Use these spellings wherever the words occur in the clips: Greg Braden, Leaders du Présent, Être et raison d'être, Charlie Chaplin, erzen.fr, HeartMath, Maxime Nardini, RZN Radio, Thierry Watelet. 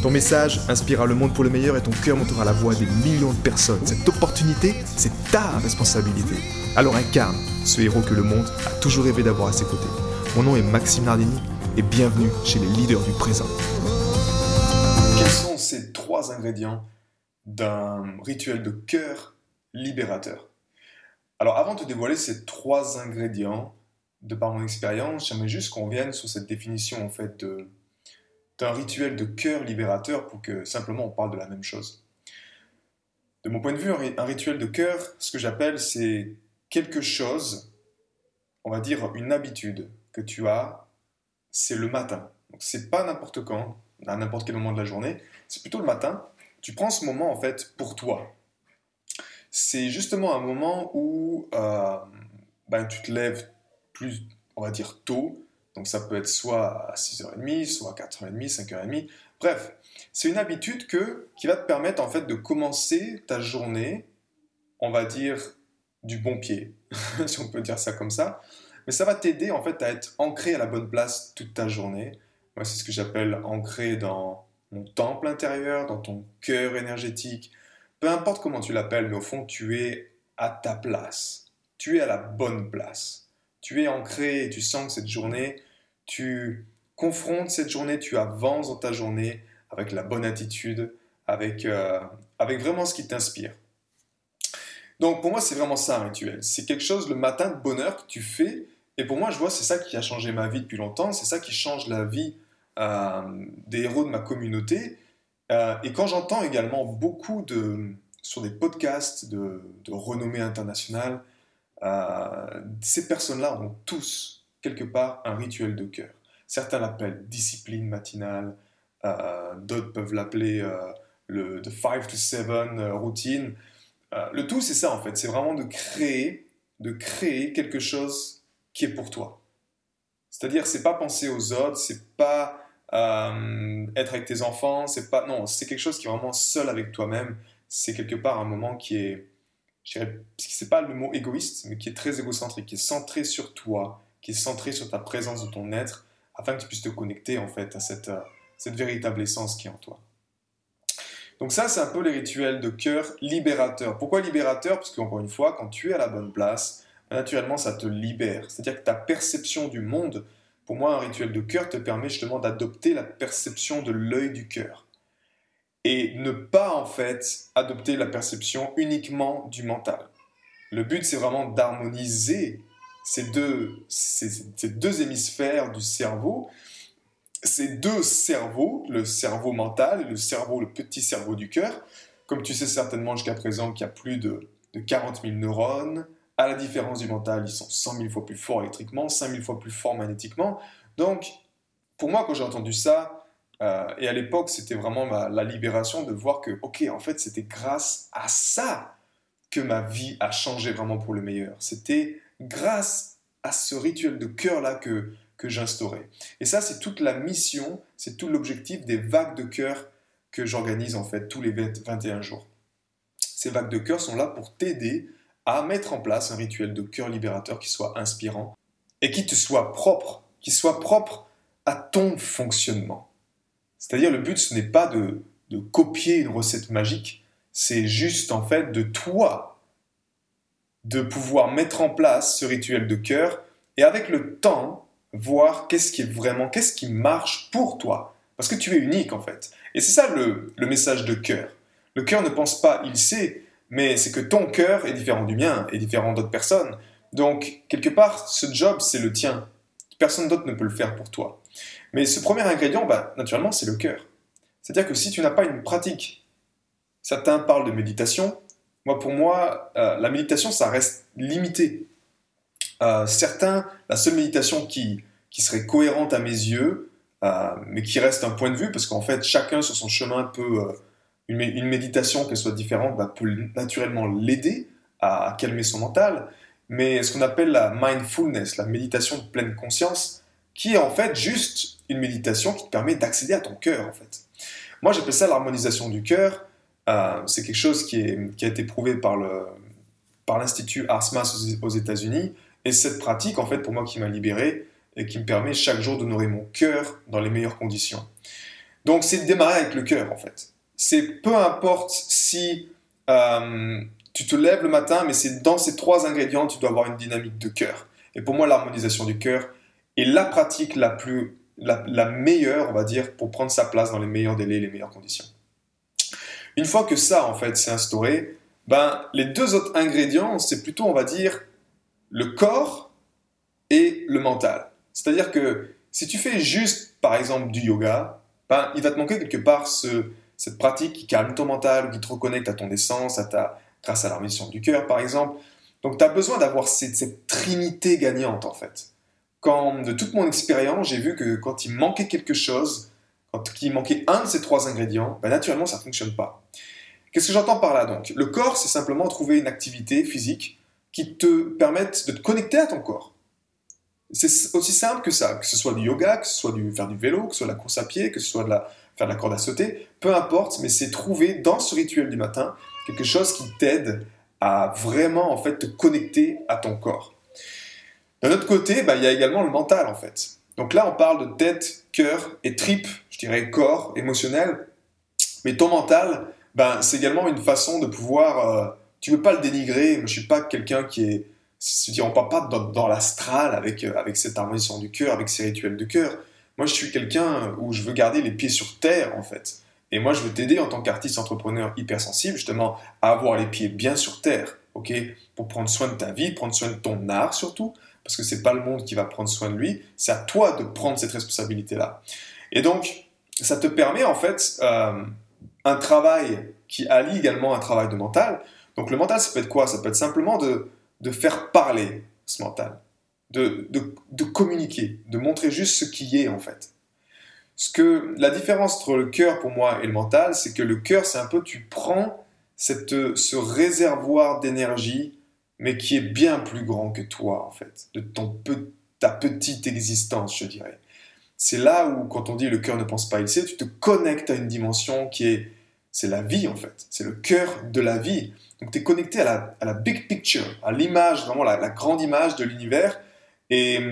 Ton message inspirera le monde pour le meilleur et ton cœur montera la voix à des millions de personnes. Cette opportunité, c'est ta responsabilité. Alors incarne ce héros que le monde a toujours rêvé d'avoir à ses côtés. Mon nom est Maxime Nardini et bienvenue chez les Leaders du Présent. Quels sont ces trois ingrédients d'un rituel de cœur libérateur ? Alors avant de te dévoiler ces trois ingrédients, de par mon expérience, j'aimerais juste qu'on revienne sur cette définition en fait d'un rituel de cœur libérateur pour que simplement on parle de la même chose. De mon point de vue, un rituel de cœur, ce que j'appelle, c'est quelque chose, on va dire une habitude que tu as, c'est le matin. Donc c'est pas n'importe quand, à n'importe quel moment de la journée, c'est plutôt le matin. Tu prends ce moment en fait pour toi. C'est justement un moment où tu te lèves plus, on va dire tôt. Donc ça peut être soit à 6h30, soit à 4h30, 5h30. Bref, c'est une habitude qui va te permettre en fait de commencer ta journée, on va dire du bon pied, si on peut dire ça comme ça. Mais ça va t'aider en fait à être ancré à la bonne place toute ta journée. Moi, c'est ce que j'appelle ancré dans mon temple intérieur, dans ton cœur énergétique. Peu importe comment tu l'appelles, mais au fond, tu es à ta place. Tu es à la bonne place. Tu es ancré et tu sens que cette journée... Tu confrontes cette journée, tu avances dans ta journée avec la bonne attitude, avec vraiment ce qui t'inspire. Donc pour moi, c'est vraiment ça un rituel. C'est quelque chose le matin de bonheur que tu fais. Et pour moi, je vois, c'est ça qui a changé ma vie depuis longtemps. C'est ça qui change la vie des héros de ma communauté. Et quand j'entends également beaucoup sur des podcasts de renommée internationale, ces personnes-là ont tous... quelque part un rituel de cœur. Certains l'appellent discipline matinale, d'autres peuvent l'appeler the 5-7 routine. Le tout, c'est ça en fait, c'est vraiment de créer quelque chose qui est pour toi. C'est-à-dire, c'est pas penser aux autres, c'est pas être avec tes enfants, c'est pas... Non, c'est quelque chose qui est vraiment seul avec toi-même. C'est quelque part un moment qui est... Je dirais, c'est pas le mot égoïste, mais qui est très égocentrique, qui est centré sur toi, qui est centré sur ta présence de ton être, afin que tu puisses te connecter en fait à cette véritable essence qui est en toi. Donc ça, c'est un peu les rituels de cœur libérateurs. Pourquoi libérateur ? Parce qu'encore une fois, quand tu es à la bonne place, naturellement, ça te libère. C'est-à-dire que ta perception du monde, pour moi, un rituel de cœur te permet justement d'adopter la perception de l'œil du cœur. Et ne pas en fait adopter la perception uniquement du mental. Le but, c'est vraiment d'harmoniser ces deux hémisphères du cerveau, ces deux cerveaux, le cerveau mental et le petit cerveau du cœur. Comme tu sais certainement jusqu'à présent qu'il y a plus de 40 000 neurones, à la différence du mental, ils sont 100 000 fois plus forts électriquement, 5 000 fois plus forts magnétiquement. Donc, pour moi, quand j'ai entendu ça, et à l'époque, c'était vraiment la libération de voir que, ok, en fait, c'était grâce à ça que ma vie a changé vraiment pour le meilleur. C'était grâce à ce rituel de cœur-là que j'instaurais. Et ça, c'est toute la mission, c'est tout l'objectif des vagues de cœur que j'organise en fait tous les 21 jours. Ces vagues de cœur sont là pour t'aider à mettre en place un rituel de cœur libérateur qui soit inspirant et qui te soit propre, qui soit propre à ton fonctionnement. C'est-à-dire, le but, ce n'est pas de copier une recette magique, c'est juste en fait de toi de pouvoir mettre en place ce rituel de cœur et avec le temps, voir qu'est-ce qui marche pour toi. Parce que tu es unique en fait. Et c'est ça le message de cœur. Le cœur ne pense pas, il sait, mais c'est que ton cœur est différent du mien, est différent d'autres personnes. Donc, quelque part, ce job, c'est le tien. Personne d'autre ne peut le faire pour toi. Mais ce premier ingrédient, naturellement, c'est le cœur. C'est-à-dire que si tu n'as pas une pratique, certains parlent de méditation. Pour moi, la méditation, ça reste limité. La seule méditation qui serait cohérente à mes yeux, mais qui reste un point de vue, parce qu'en fait, chacun sur son chemin peut, Une méditation, qu'elle soit différente, peut naturellement l'aider à calmer son mental, mais ce qu'on appelle la mindfulness, la méditation de pleine conscience, qui est en fait juste une méditation qui te permet d'accéder à ton cœur, en fait. Moi, j'appelle ça l'harmonisation du cœur. C'est quelque chose qui a été prouvé par l'Institut HeartMath aux États-Unis. Et cette pratique, en fait, pour moi, qui m'a libéré et qui me permet chaque jour d'honorer mon cœur dans les meilleures conditions. Donc, c'est de démarrer avec le cœur, en fait. C'est peu importe si tu te lèves le matin, mais c'est dans ces trois ingrédients, tu dois avoir une dynamique de cœur. Et pour moi, l'harmonisation du cœur est la pratique la meilleure, on va dire, pour prendre sa place dans les meilleurs délais, les meilleures conditions. Une fois que ça, en fait, c'est instauré, les deux autres ingrédients, c'est plutôt, on va dire, le corps et le mental. C'est-à-dire que si tu fais juste, par exemple, du yoga, il va te manquer quelque part cette pratique qui calme ton mental, qui te reconnecte à ton essence, grâce à l'harmonisation du cœur, par exemple. Donc, tu as besoin d'avoir cette trinité gagnante, en fait. De toute mon expérience, j'ai vu que quand il manquait quelque chose, quand il manquait un de ces trois ingrédients, naturellement, ça ne fonctionne pas. Qu'est-ce que j'entends par là, donc ? Le corps, c'est simplement trouver une activité physique qui te permette de te connecter à ton corps. C'est aussi simple que ça, que ce soit du yoga, que ce soit faire du vélo, que ce soit de la course à pied, que ce soit faire de la corde à sauter, peu importe, mais c'est trouver dans ce rituel du matin quelque chose qui t'aide à vraiment, en fait, te connecter à ton corps. D'un autre côté, il y a également le mental, en fait. Donc là, on parle de tête, cœur et tripes, je dirais corps, émotionnel. Mais ton mental, c'est également une façon de pouvoir... tu ne veux pas le dénigrer. Je ne suis pas quelqu'un qui est... on ne parle pas dans l'astral avec cette harmonisation du cœur, avec ces rituels de cœur. Moi, je suis quelqu'un où je veux garder les pieds sur terre, en fait. Et moi, je veux t'aider en tant qu'artiste entrepreneur hypersensible, justement, à avoir les pieds bien sur terre, ok ? Pour prendre soin de ta vie, prendre soin de ton art, surtout. Parce que ce n'est pas le monde qui va prendre soin de lui, c'est à toi de prendre cette responsabilité-là. Et donc, ça te permet en fait un travail qui allie également un travail de mental. Donc le mental, ça peut être quoi ? Ça peut être simplement de faire parler ce mental, de communiquer, de montrer juste ce qui est en fait. La différence entre le cœur pour moi et le mental, c'est que le cœur, c'est un peu, tu prends ce réservoir d'énergie mais qui est bien plus grand que toi, en fait, de ta petite existence, je dirais. C'est là où, quand on dit « le cœur ne pense pas, il sait », tu te connectes à une dimension c'est la vie, en fait. C'est le cœur de la vie. Donc, tu es connecté à la big picture, à l'image, vraiment la grande image de l'univers, et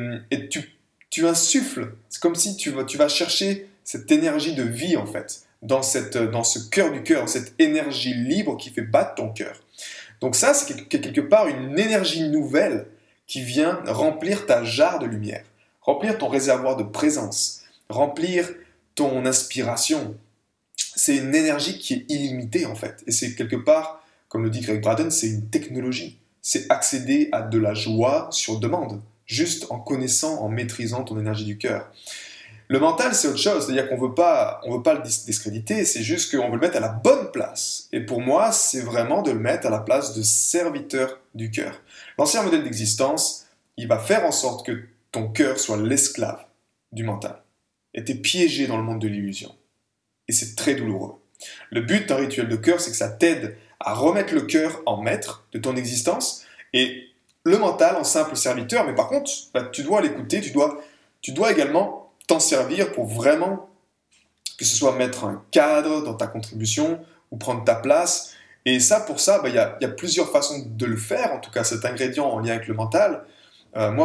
tu insuffles. C'est comme si tu vas chercher cette énergie de vie, en fait, dans ce cœur du cœur, cette énergie libre qui fait battre ton cœur. Donc ça, c'est quelque part une énergie nouvelle qui vient remplir ta jarre de lumière, remplir ton réservoir de présence, remplir ton inspiration. C'est une énergie qui est illimitée en fait. Et c'est quelque part, comme le dit Greg Braden, c'est une technologie. C'est accéder à de la joie sur demande, juste en connaissant, en maîtrisant ton énergie du cœur. Le mental, c'est autre chose, c'est-à-dire qu'on ne veut pas le discréditer, c'est juste qu'on veut le mettre à la bonne place. Et pour moi, c'est vraiment de le mettre à la place de serviteur du cœur. L'ancien modèle d'existence, il va faire en sorte que ton cœur soit l'esclave du mental. Et t'es piégé dans le monde de l'illusion. Et c'est très douloureux. Le but d'un rituel de cœur, c'est que ça t'aide à remettre le cœur en maître de ton existence et le mental en simple serviteur. Mais par contre, tu dois l'écouter, tu dois également... t'en servir pour vraiment que ce soit mettre un cadre dans ta contribution ou prendre ta place. Et ça, pour ça, y a plusieurs façons de le faire, en tout cas cet ingrédient en lien avec le mental.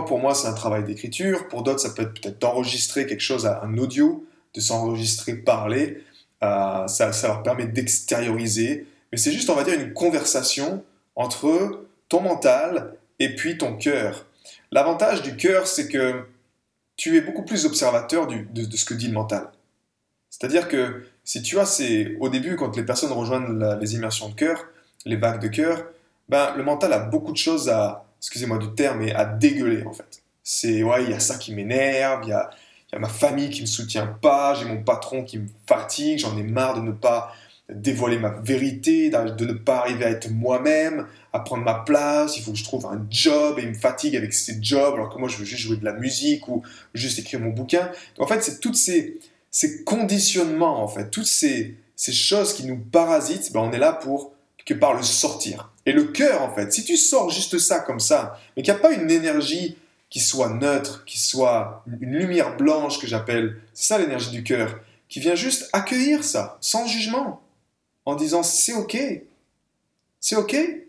Pour moi, c'est un travail d'écriture. Pour d'autres, ça peut être d'enregistrer quelque chose, un audio, de s'enregistrer, parler. Ça leur permet d'extérioriser. Mais c'est juste, on va dire, une conversation entre ton mental et puis ton cœur. L'avantage du cœur, c'est que tu es beaucoup plus observateur de ce que dit le mental. C'est-à-dire que, si tu as au début, quand les personnes rejoignent les immersions de cœur, les vagues de cœur, le mental a beaucoup de choses excusez-moi du terme, mais à dégueuler, en fait. Il y a ça qui m'énerve, il y a ma famille qui ne me soutient pas, j'ai mon patron qui me fatigue, j'en ai marre de ne pas dévoiler ma vérité, de ne pas arriver à être moi-même, à prendre ma place, il faut que je trouve un job et il me fatigue avec ces jobs alors que moi je veux juste jouer de la musique ou juste écrire mon bouquin. Donc, en fait, c'est tous ces conditionnements, en fait, toutes ces ces choses qui nous parasitent, ben on est là pour, quelque part, le sortir. Et le cœur, en fait, si tu sors juste ça comme ça, mais qu'il n'y a pas une énergie qui soit neutre, qui soit une lumière blanche que j'appelle, c'est ça l'énergie du cœur, qui vient juste accueillir ça, sans jugement, en disant c'est ok,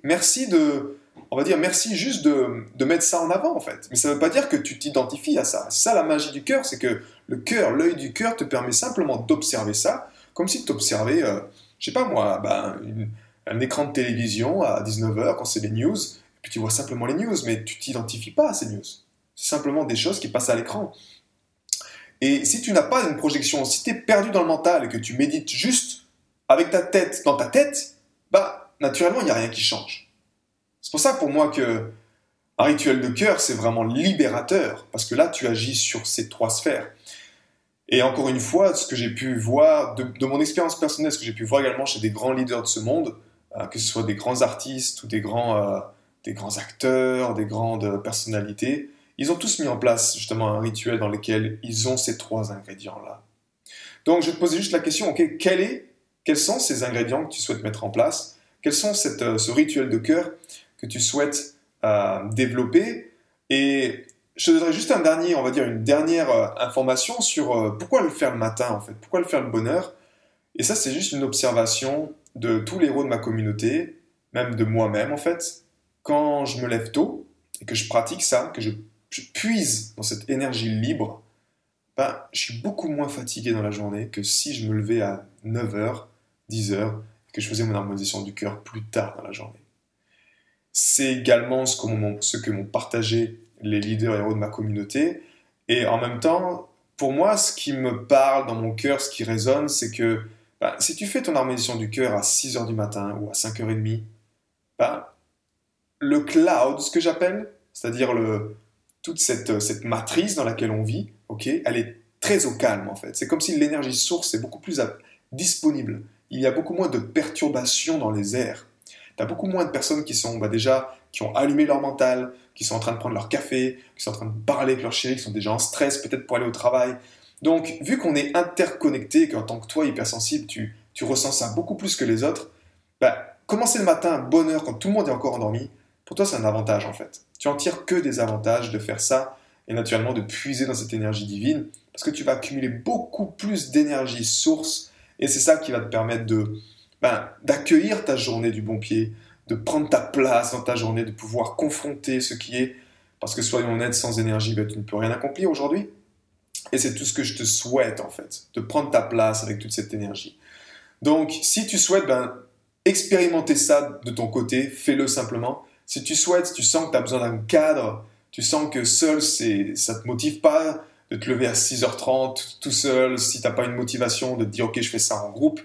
merci de... On va dire merci juste de mettre ça en avant en fait. Mais ça ne veut pas dire que tu t'identifies à ça. C'est ça la magie du cœur, c'est que le cœur, l'œil du cœur te permet simplement d'observer ça, comme si tu observais, je sais pas moi, un écran de télévision à 19h quand c'est des news, et puis tu vois simplement les news, mais tu t'identifies pas à ces news. C'est simplement des choses qui passent à l'écran. Et si tu n'as pas une projection, si tu es perdu dans le mental et que tu médites juste avec ta tête, dans ta tête, bah naturellement il n'y a rien qui change. C'est pour ça, pour moi, qu'un rituel de cœur, c'est vraiment libérateur, parce que là, tu agis sur ces trois sphères. Et encore une fois, ce que j'ai pu voir, de mon expérience personnelle, ce que j'ai pu voir également chez des grands leaders de ce monde, que ce soit des grands artistes ou des grands acteurs, des grandes personnalités, ils ont tous mis en place justement un rituel dans lequel ils ont ces trois ingrédients-là. Donc, je vais te poser juste la question, ok, quels sont ces ingrédients que tu souhaites mettre en place ? Quels sont ce rituel de cœur que tu souhaites développer. Et je te donnerai juste une dernière information sur pourquoi le faire le matin, en fait, pourquoi le faire le bonheur. Et ça, c'est juste une observation de tous les héros de ma communauté, même de moi-même, en fait. Quand je me lève tôt et que je pratique ça, que je puise dans cette énergie libre, ben, je suis beaucoup moins fatigué dans la journée que si je me levais à 9h, 10h, et que je faisais mon harmonisation du cœur plus tard dans la journée. C'est également ce que m'ont partagé les leaders héros de ma communauté. Et en même temps, pour moi, ce qui me parle dans mon cœur, ce qui résonne, c'est que si tu fais ton harmonisation du cœur à 6h du matin ou à 5h30, le cloud, ce que j'appelle, c'est-à-dire toute cette matrice dans laquelle on vit, okay, elle est très au calme en fait. C'est comme si l'énergie source est beaucoup plus disponible. Il y a beaucoup moins de perturbations dans les airs. T'as beaucoup moins de personnes qui sont qui ont allumé leur mental, qui sont en train de prendre leur café, qui sont en train de parler avec leur chérie, qui sont déjà en stress peut-être pour aller au travail. Donc, vu qu'on est interconnecté, qu'en tant que toi, hypersensible, tu ressens ça beaucoup plus que les autres, commencer le matin à bonne heure quand tout le monde est encore endormi, pour toi, c'est un avantage en fait. Tu en tires que des avantages de faire ça et naturellement de puiser dans cette énergie divine parce que tu vas accumuler beaucoup plus d'énergie source et c'est ça qui va te permettre d'accueillir ta journée du bon pied, de prendre ta place dans ta journée, de pouvoir confronter ce qui est, parce que soyons honnêtes, sans énergie, tu ne peux rien accomplir aujourd'hui. Et c'est tout ce que je te souhaite, en fait, de prendre ta place avec toute cette énergie. Donc, si tu souhaites expérimenter ça de ton côté, fais-le simplement. Si tu souhaites, tu sens que tu as besoin d'un cadre, tu sens que seul, ça ne te motive pas de te lever à 6h30 tout seul, si tu n'as pas une motivation de te dire « Ok, je fais ça en groupe »,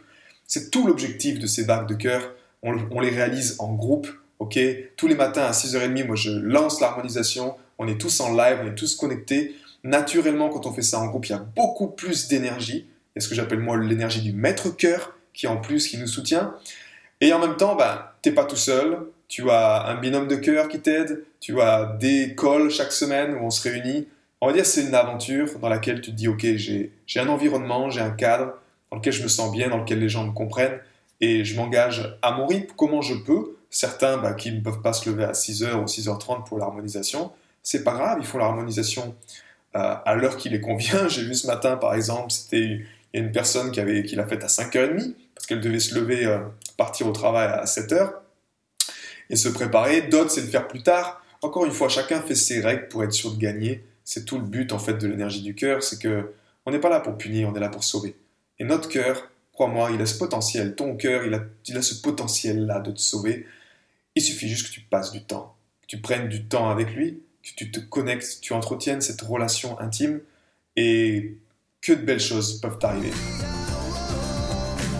c'est tout l'objectif de ces vagues de cœur. On les réalise en groupe. Okay, tous les matins à 6h30, moi je lance l'harmonisation. On est tous en live, on est tous connectés. Naturellement, quand on fait ça en groupe, il y a beaucoup plus d'énergie. Il y a ce que j'appelle moi l'énergie du maître cœur qui nous soutient. Et en même temps, tu n'es pas tout seul. Tu as un binôme de cœur qui t'aide. Tu as des calls chaque semaine où on se réunit. On va dire que c'est une aventure dans laquelle tu te dis « Ok, j'ai un environnement, j'ai un cadre ». Dans lequel je me sens bien, dans lequel les gens me comprennent, et je m'engage à mon rythme, comment je peux. Certains qui ne peuvent pas se lever à 6h ou 6h30 pour l'harmonisation, c'est pas grave, ils font l'harmonisation à l'heure qui les convient. J'ai vu ce matin, par exemple, il y a une personne qui l'a faite à 5h30, parce qu'elle devait se lever, partir au travail à 7h, et se préparer. D'autres, c'est de faire plus tard. Encore une fois, chacun fait ses règles pour être sûr de gagner. C'est tout le but, en fait, de l'énergie du cœur, c'est qu'on n'est pas là pour punir, on est là pour sauver. Et notre cœur, crois-moi, il a ce potentiel. Ton cœur, il a ce potentiel-là de te sauver. Il suffit juste que tu passes du temps, que tu prennes du temps avec lui, que tu te connectes, que tu entretiennes cette relation intime et que de belles choses peuvent t'arriver.